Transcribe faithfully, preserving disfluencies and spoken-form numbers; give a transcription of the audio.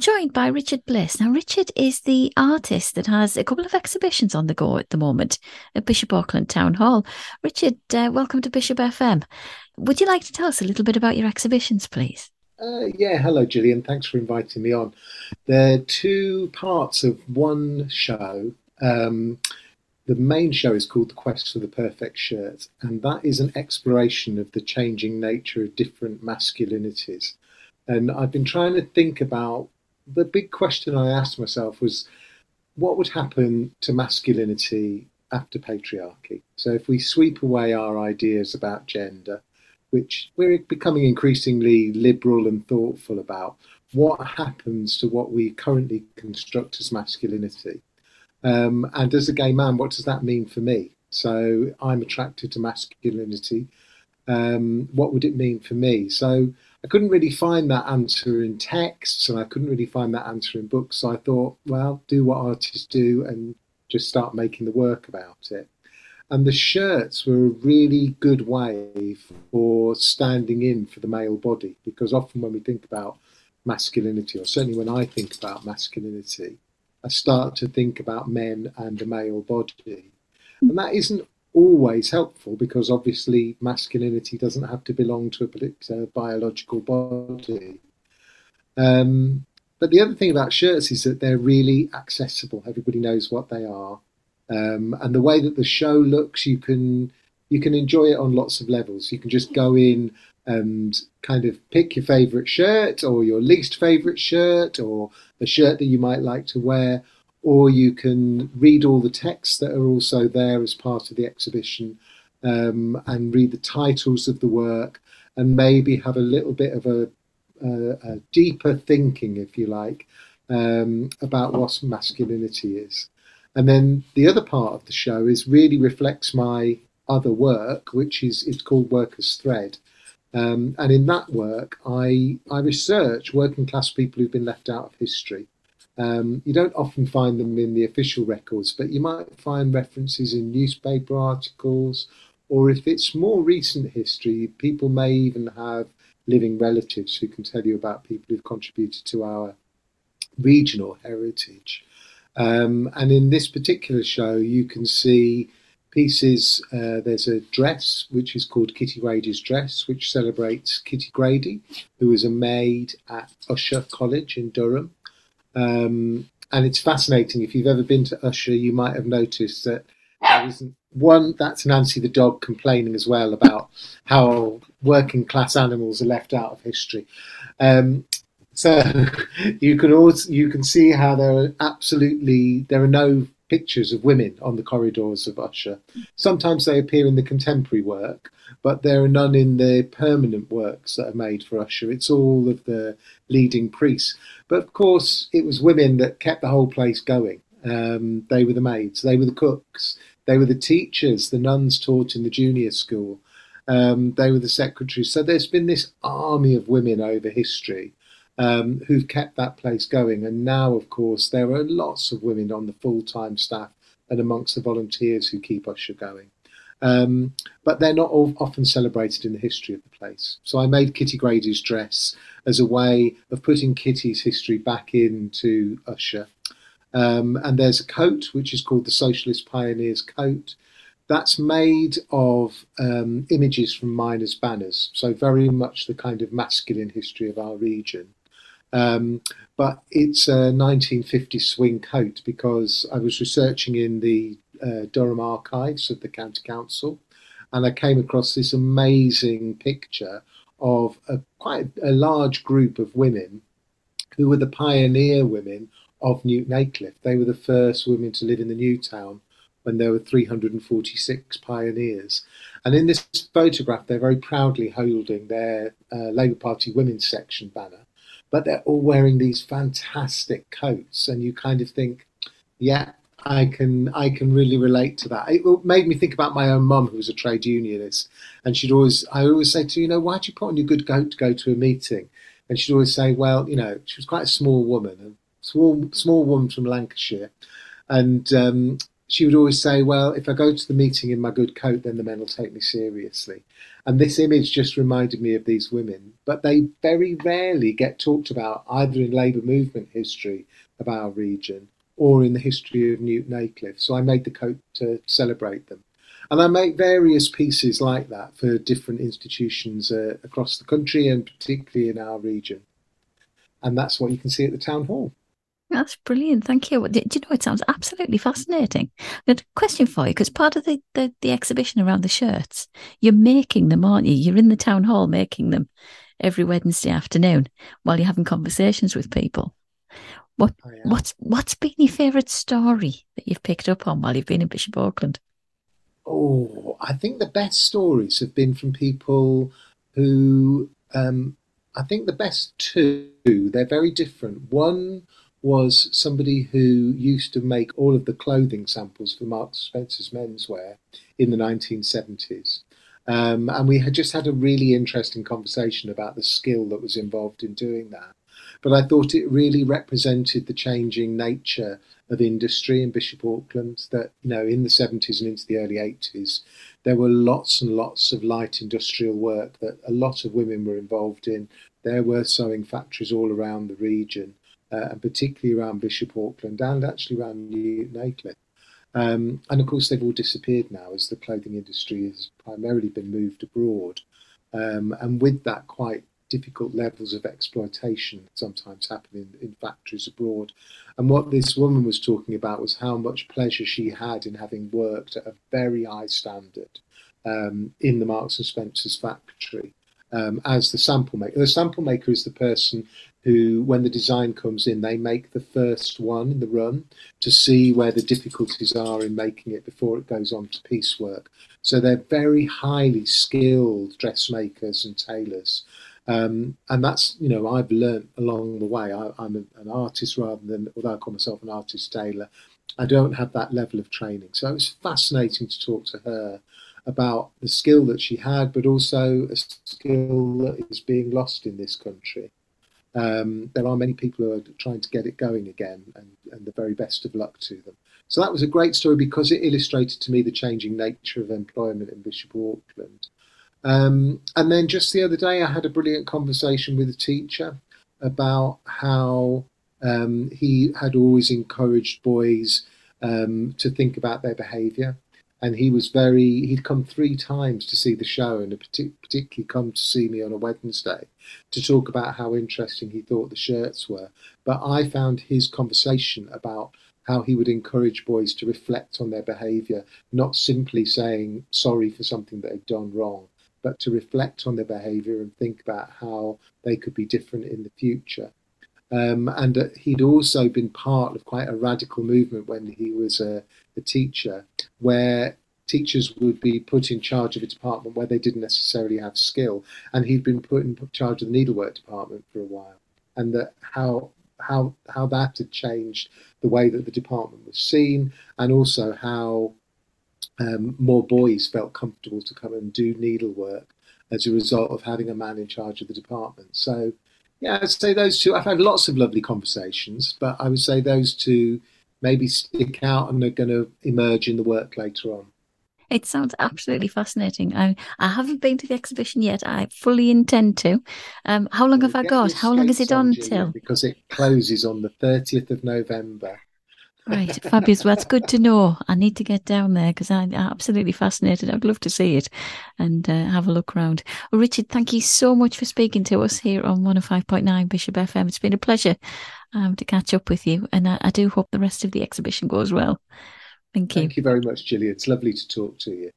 joined by Richard Bliss. Now, Richard is the artist that has a couple of exhibitions on the go at the moment at Bishop Auckland Town Hall. Richard, uh, welcome to Bishop F M. Would you like to tell us a little bit about your exhibitions, please? Uh, yeah, hello, Gillian. Thanks for inviting me on. There are two parts of one show. Um, the main show is called The Quest for the Perfect Shirt, and that is an exploration of the changing nature of different masculinities. And I've been trying to think about, the big question I asked myself was, what would happen to masculinity after patriarchy? So if we sweep away our ideas about gender, which we're becoming increasingly liberal and thoughtful about, what happens to what we currently construct as masculinity? Um, and as a gay man, what does that mean for me? So I'm attracted to masculinity. Um, what would it mean for me? So I couldn't really find that answer in texts, and I couldn't really find that answer in books. So I thought, well, do what artists do and just start making the work about it. And the shirts were a really good way for standing in for the male body, because often when we think about masculinity, or certainly when I think about masculinity, I start to think about men and the male body. And that isn't always helpful, because obviously masculinity doesn't have to belong to a biological body. Um, but the other thing about shirts is that they're really accessible. Everybody knows what they are. Um, and the way that the show looks, you can you can enjoy it on lots of levels. You can just go in and kind of pick your favourite shirt, or your least favourite shirt, or a shirt that you might like to wear, or you can read all the texts that are also there as part of the exhibition, um, and read the titles of the work, and maybe have a little bit of a, a, a deeper thinking, if you like, um, about what masculinity is. And then the other part of the show is really reflects my other work, which is it's called Workers' Thread. Um, and in that work, I, I research working class people who've been left out of history. Um, you don't often find them in the official records, but you might find references in newspaper articles, or if it's more recent history, people may even have living relatives who can tell you about people who've contributed to our regional heritage. Um, and in this particular show, you can see pieces. Uh, there's a dress which is called Kitty Grady's Dress, which celebrates Kitty Grady, who was a maid at Ushaw College in Durham. Um, and it's fascinating. If you've ever been to Ushaw, you might have noticed that there isn't one. That's Nancy the dog complaining as well about how working class animals are left out of history. Um, So you can also you can see how there are absolutely there are no pictures of women on the corridors of Ushaw. Sometimes they appear in the contemporary work, but there are none in the permanent works that are made for Ushaw. It's all of the leading priests. But of course, it was women that kept the whole place going. Um, they were the maids, they were the cooks, they were the teachers. The nuns taught in the junior school. Um, they were the secretaries. So there's been this army of women over history. Um, who've kept that place going. And now, of course, there are lots of women on the full-time staff and amongst the volunteers who keep Ushaw going. Um, but they're not all often celebrated in the history of the place. So I made Kitty Grady's Dress as a way of putting Kitty's history back into Ushaw. Um, and there's a coat, which is called the Socialist Pioneer's Coat. That's made of um, images from miners' banners. So very much the kind of masculine history of our region. Um, but it's a nineteen fifties swing coat, because I was researching in the uh, Durham archives of the county council, and I came across this amazing picture of a, quite a large group of women who were the pioneer women of Newton Aycliffe. They were the first women to live in the new town when there were three hundred forty-six pioneers. And in this photograph, they're very proudly holding their uh, Labour Party Women's Section banner. But they're all wearing these fantastic coats, and you kind of think, yeah, I can I can really relate to that. It made me think about my own mum, who was a trade unionist, and she'd always, I always say to her, you know, why do you put on your good coat to go to a meeting? And she'd always say, well, you know, she was quite a small woman, a small, small woman from Lancashire, and um, she would always say, well, if I go to the meeting in my good coat, then the men will take me seriously. And this image just reminded me of these women, but they very rarely get talked about either in labour movement history of our region or in the history of Newton Aycliffe. So I made the coat to celebrate them. And I make various pieces like that for different institutions uh, across the country and particularly in our region. And that's what you can see at the town hall. That's brilliant. Thank you. Do you know, it sounds absolutely fascinating. I've got a question for you, because part of the, the, the exhibition around the shirts, you're making them, aren't you? You're in the town hall making them every Wednesday afternoon while you're having conversations with people. What oh, yeah. what's, what's been your favourite story that you've picked up on while you've been in Bishop Auckland? Oh, I think the best stories have been from people who, um, I think the best two, they're very different. One was somebody who used to make all of the clothing samples for Marks and Spencer's menswear in the nineteen seventies. Um, and we had just had a really interesting conversation about the skill that was involved in doing that. But I thought it really represented the changing nature of industry in Bishop Auckland, that, you know, in the seventies and into the early eighties, there were lots and lots of light industrial work that a lot of women were involved in. There were sewing factories all around the region. Uh, and particularly around Bishop Auckland and actually around Newton Aycliffe. Um, and of course, they've all disappeared now as the clothing industry has primarily been moved abroad. Um, and with that, quite difficult levels of exploitation sometimes happen in, in factories abroad. And what this woman was talking about was how much pleasure she had in having worked at a very high standard um, in the Marks and Spencer's factory. Um, as the sample maker. The sample maker is the person who, when the design comes in, they make the first one in the run to see where the difficulties are in making it before it goes on to piecework. So they're very highly skilled dressmakers and tailors. Um, and that's, you know, I've learnt along the way. I, I'm a, an artist rather than, although I call myself an artist tailor, I don't have that level of training. So it was fascinating to talk to her about the skill that she had, but also a skill that is being lost in this country. Um, there are many people who are trying to get it going again, and, and the very best of luck to them. So that was a great story because it illustrated to me the changing nature of employment in Bishop Auckland. Um, and then just the other day, I had a brilliant conversation with a teacher about how um, he had always encouraged boys um, to think about their behaviour. And he was very, he'd come three times to see the show and particularly come to see me on a Wednesday to talk about how interesting he thought the shirts were. But I found his conversation about how he would encourage boys to reflect on their behaviour, not simply saying sorry for something that they've done wrong, but to reflect on their behaviour and think about how they could be different in the future. Um, and uh, he'd also been part of quite a radical movement when he was a, a teacher, where teachers would be put in charge of a department where they didn't necessarily have skill. And he'd been put in charge of the needlework department for a while. And that how how how that had changed the way that the department was seen, and also how um, more boys felt comfortable to come and do needlework as a result of having a man in charge of the department. So, yeah, I'd say those two. I've had lots of lovely conversations, but I would say those two maybe stick out and are going to emerge in the work later on. It sounds absolutely fascinating. I I haven't been to the exhibition yet. I fully intend to. Um, how long have I got? How long is it on till? Because it closes on the thirtieth of November. Right, fabulous. Well, that's good to know. I need to get down there because I'm absolutely fascinated. I'd love to see it and uh, have a look round. Well, Richard, thank you so much for speaking to us here on one oh five point nine Bishop F M. It's been a pleasure um, to catch up with you, and I, I do hope the rest of the exhibition goes well. Thank you. Thank you very much, Gillian. It's lovely to talk to you.